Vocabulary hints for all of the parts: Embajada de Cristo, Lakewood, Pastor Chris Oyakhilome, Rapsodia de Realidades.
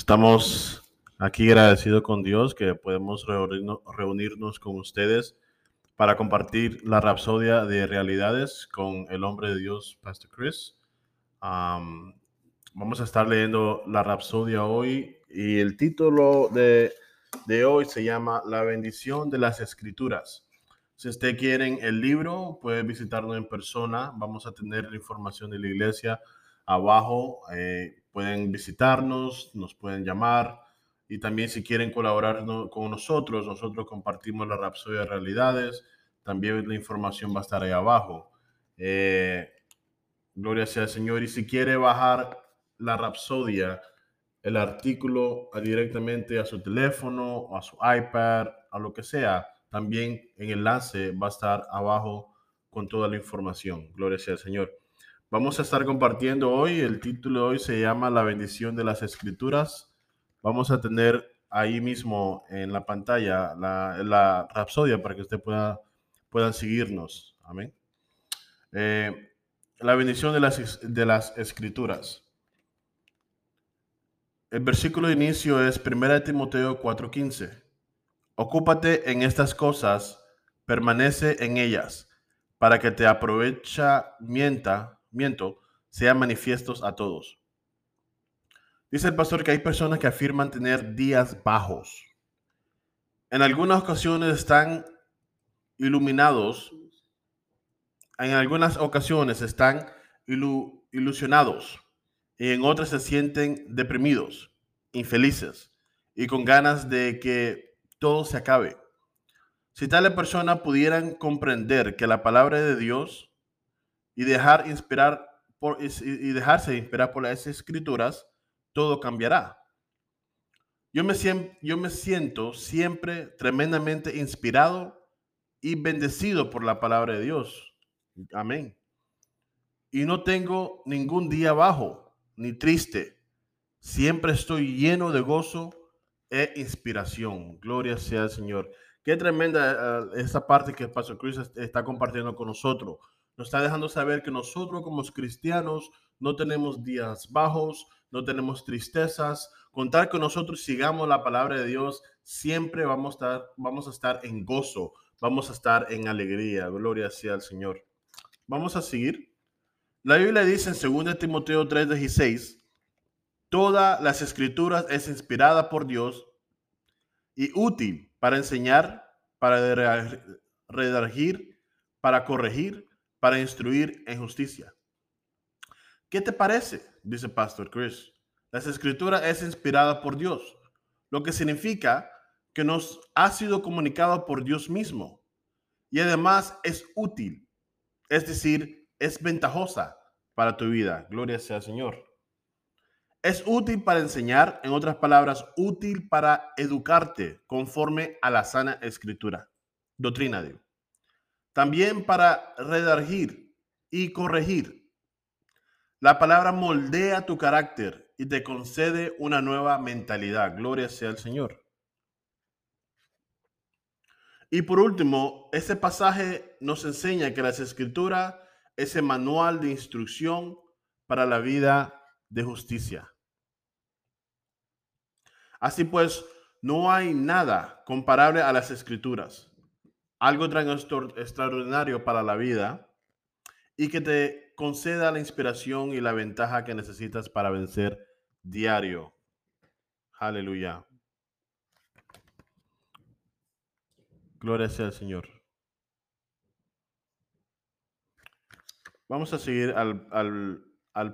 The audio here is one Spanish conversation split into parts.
Estamos aquí agradecidos con Dios que podemos reunirnos con ustedes para compartir la Rapsodia de Realidades con el hombre de Dios, Pastor Chris. Vamos a estar leyendo la Rapsodia hoy y el título de hoy se llama La bendición de las Escrituras. Si usted quiere el libro, puede visitarnos en persona. Vamos a tener la información de la iglesia abajo. Pueden visitarnos, nos pueden llamar y también si quieren colaborar con nosotros, nosotros compartimos la Rapsodia de Realidades. También la información va a estar ahí abajo. Gloria sea el Señor. Y si quiere bajar la Rapsodia, el artículo directamente a su teléfono, a su iPad, a lo que sea, también en el enlace va a estar abajo con toda la información. Gloria sea el Señor. Vamos a estar compartiendo hoy, el título de hoy se llama La bendición de las Escrituras. Vamos a tener ahí mismo en la pantalla la Rapsodia para que usted puedan seguirnos. Amén. La bendición de las Escrituras. El versículo de inicio es 1 Timoteo 4:15. Ocúpate en estas cosas, permanece en ellas, para que te aprovechamiento sean manifiestos a todos. Dice el pastor que hay personas que afirman tener días bajos. En algunas ocasiones están iluminados, en algunas ocasiones están ilusionados y en otras se sienten deprimidos, infelices y con ganas de que todo se acabe. Si tales personas pudieran comprender que la palabra de Dios y dejarse inspirar por las Escrituras, todo cambiará. Yo me siento siempre tremendamente inspirado y bendecido por la palabra de Dios. Amén. Y no tengo ningún día bajo ni triste. Siempre estoy lleno de gozo e inspiración. Gloria sea al Señor. Qué tremenda esta parte que Pastor Chris está compartiendo con nosotros. Nos está dejando saber que nosotros como cristianos no tenemos días bajos, no tenemos tristezas. Contar que nosotros sigamos la palabra de Dios, siempre vamos a estar en gozo, vamos a estar en alegría. Gloria sea al Señor. Vamos a seguir. La Biblia dice en 2 Timoteo 3:16, todas las Escrituras es inspirada por Dios y útil para enseñar, para redarguir, para corregir, para instruir en justicia. ¿Qué te parece? Dice Pastor Chris. Las Escrituras es inspirada por Dios, lo que significa que nos ha sido comunicado por Dios mismo y además es útil, es decir, es ventajosa para tu vida. Gloria sea al Señor. Es útil para enseñar, en otras palabras, útil para educarte conforme a la sana Escritura, doctrina de Dios. También para redarguir y corregir. La palabra moldea tu carácter y te concede una nueva mentalidad. Gloria sea al Señor. Y por último, este pasaje nos enseña que las Escrituras es el manual de instrucción para la vida de justicia. Así pues, no hay nada comparable a las Escrituras. Algo tan extraordinario para la vida y que te conceda la inspiración y la ventaja que necesitas para vencer diario. Aleluya. Gloria sea al Señor. Vamos a seguir a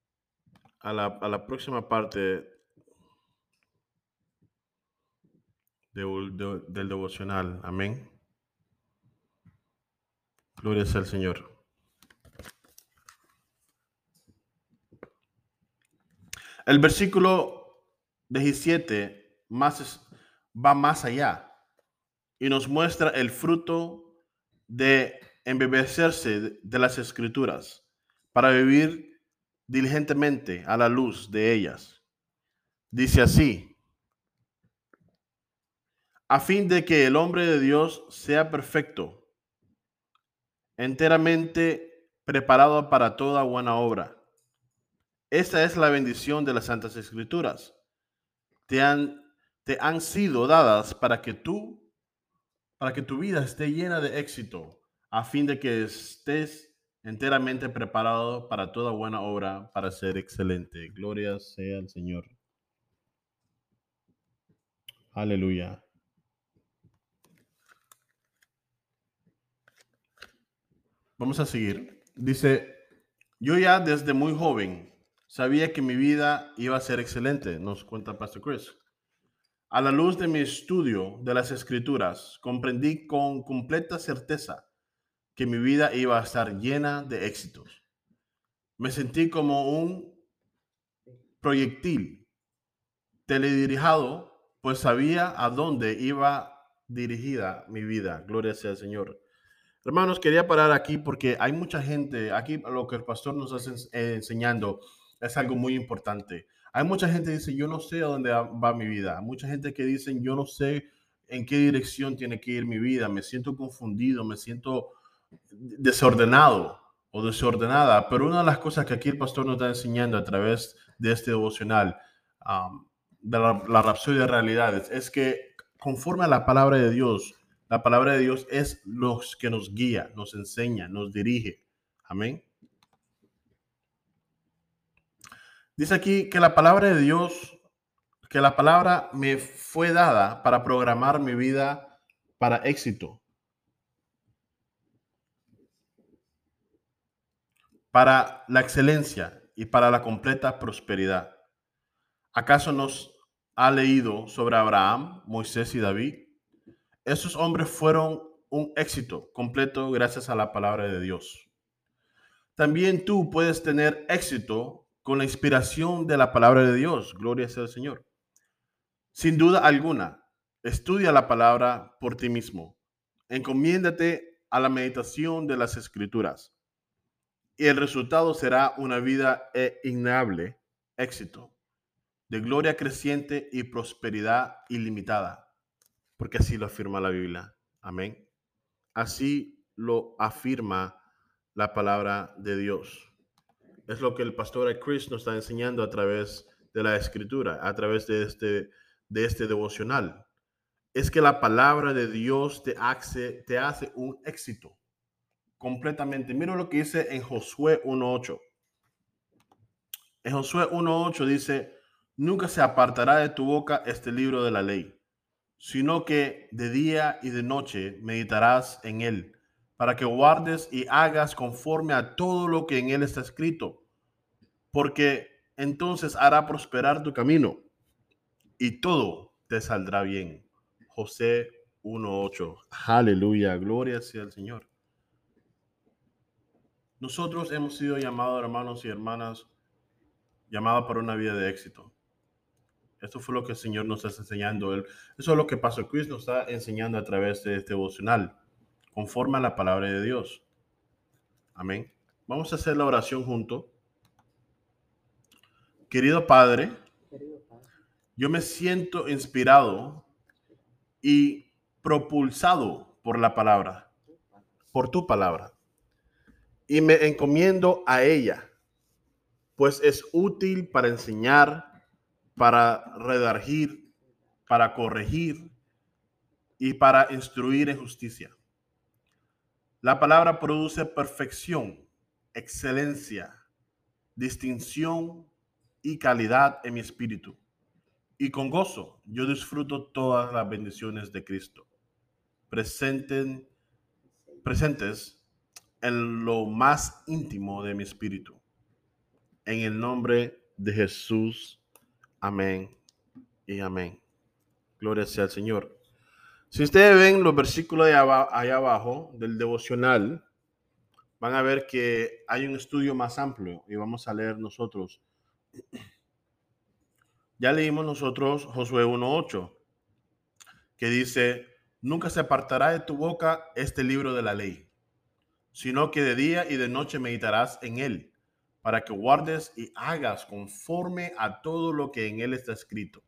la próxima parte del devocional. Amén. Gloria sea al Señor. El versículo 17 va más allá y nos muestra el fruto de embebecerse de las Escrituras para vivir diligentemente a la luz de ellas. Dice así: a fin de que el hombre de Dios sea perfecto, enteramente preparado para toda buena obra. Esta es la bendición de las Santas Escrituras. Te han sido dadas para que tu vida esté llena de éxito, a fin de que estés enteramente preparado para toda buena obra, para ser excelente. Gloria sea al Señor. Aleluya. Vamos a seguir. Dice, yo ya desde muy joven sabía que mi vida iba a ser excelente, nos cuenta Pastor Chris. A la luz de mi estudio de las Escrituras, comprendí con completa certeza que mi vida iba a estar llena de éxitos. Me sentí como un proyectil teledirigado, pues sabía a dónde iba dirigida mi vida. Gloria sea al Señor. Hermanos, quería parar aquí porque hay mucha gente, aquí lo que el pastor nos está enseñando es algo muy importante. Hay mucha gente que dice, yo no sé a dónde va mi vida. Mucha gente que dice, yo no sé en qué dirección tiene que ir mi vida. Me siento confundido, me siento desordenado o desordenada, pero una de las cosas que aquí el pastor nos está enseñando a través de este devocional de la Rapsodia de Realidades es que conforme a la palabra de Dios es los que nos guía, nos enseña, nos dirige. Amén. Dice aquí que la palabra de Dios, que la palabra me fue dada para programar mi vida para éxito, para la excelencia y para la completa prosperidad. ¿Acaso nos ha leído sobre Abraham, Moisés y David? Esos hombres fueron un éxito completo gracias a la palabra de Dios. También tú puedes tener éxito con la inspiración de la palabra de Dios. Gloria sea al Señor. Sin duda alguna, estudia la palabra por ti mismo. Encomiéndate a la meditación de las Escrituras. Y el resultado será una vida innegable, éxito, de gloria creciente y prosperidad ilimitada. Porque así lo afirma la Biblia. Amén. Así lo afirma la palabra de Dios. Es lo que el pastor Chris nos está enseñando a través de la Escritura, a través de este devocional. Es que la palabra de Dios te hace un éxito. Completamente. Mira lo que dice en Josué 1:8. En Josué 1:8 dice, nunca se apartará de tu boca este libro de la ley, sino que de día y de noche meditarás en él, para que guardes y hagas conforme a todo lo que en él está escrito, porque entonces hará prosperar tu camino y todo te saldrá bien. Josué 1:8. Aleluya, gloria sea al Señor. Nosotros hemos sido llamados, hermanos y hermanas, llamados para una vida de éxito. Esto fue lo que el Señor nos está enseñando. Eso es lo que Pastor Chris nos está enseñando a través de este devocional, conforme a la palabra de Dios. Amén. Vamos a hacer la oración juntos. Querido Padre, yo me siento inspirado y propulsado por la palabra, por tu palabra. Y me encomiendo a ella, pues es útil para enseñar, para redargir, para corregir y para instruir en justicia. La palabra produce perfección, excelencia, distinción y calidad en mi espíritu. Y con gozo yo disfruto todas las bendiciones de Cristo, presentes en lo más íntimo de mi espíritu. En el nombre de Jesús. Amén y amén. Gloria sea al Señor. Si ustedes ven los versículos allá abajo del devocional, van a ver que hay un estudio más amplio y vamos a leer nosotros. Ya leímos nosotros Josué 1:8, que dice, nunca se apartará de tu boca este libro de la ley, sino que de día y de noche meditarás en él, para que guardes y hagas conforme a todo lo que en él está escrito.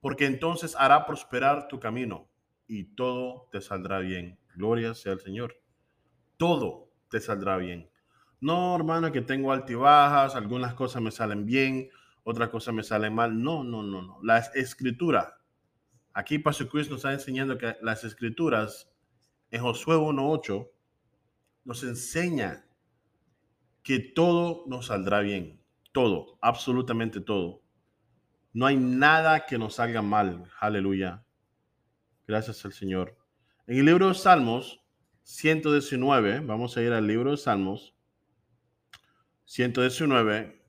Porque entonces hará prosperar tu camino y todo te saldrá bien. Gloria sea al Señor. Todo te saldrá bien. No, hermano, que tengo altibajas, algunas cosas me salen bien, otras cosas me salen mal. No. Las escrituras. Aquí Pastor Chris nos está enseñando que las escrituras en Josué 1:8 nos enseña que todo nos saldrá bien. Todo, absolutamente todo. No hay nada que nos salga mal. Aleluya. Gracias al Señor. En el libro de Salmos 119, vamos a ir al libro de Salmos 119,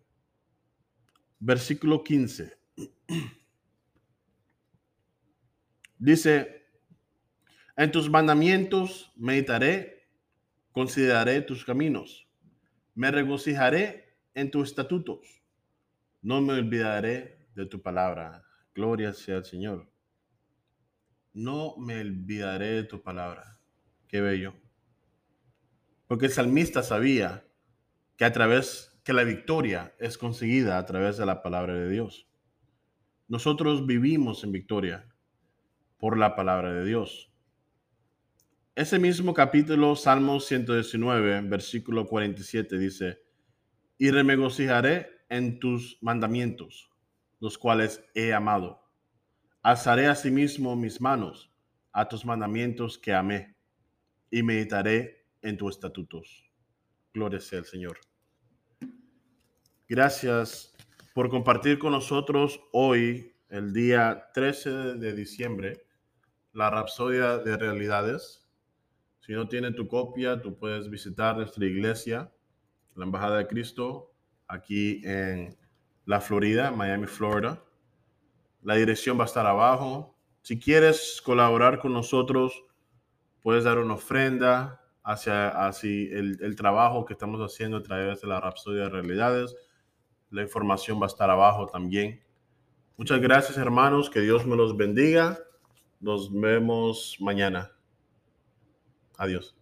versículo 15. Dice, en tus mandamientos meditaré, consideraré tus caminos, me regocijaré en tus estatutos, no me olvidaré de tu palabra. Gloria sea al Señor. No me olvidaré de tu palabra. Qué bello. Porque el salmista sabía que la victoria es conseguida a través de la palabra de Dios. Nosotros vivimos en victoria por la palabra de Dios. Ese mismo capítulo, Salmo 119, versículo 47, dice, y me regocijaré en tus mandamientos, los cuales he amado. Alzaré asimismo mis manos a tus mandamientos que amé, y meditaré en tus estatutos. Gloria sea al Señor. Gracias por compartir con nosotros hoy, el día 13 de diciembre, la Rapsodia de Realidades. Si no tienes tu copia, tú puedes visitar nuestra iglesia, la Embajada de Cristo, aquí en la Florida, Miami, Florida. La dirección va a estar abajo. Si quieres colaborar con nosotros, puedes dar una ofrenda hacia el trabajo que estamos haciendo a través de la Rapsodia de Realidades. La información va a estar abajo también. Muchas gracias, hermanos. Que Dios me los bendiga. Nos vemos mañana. Adiós.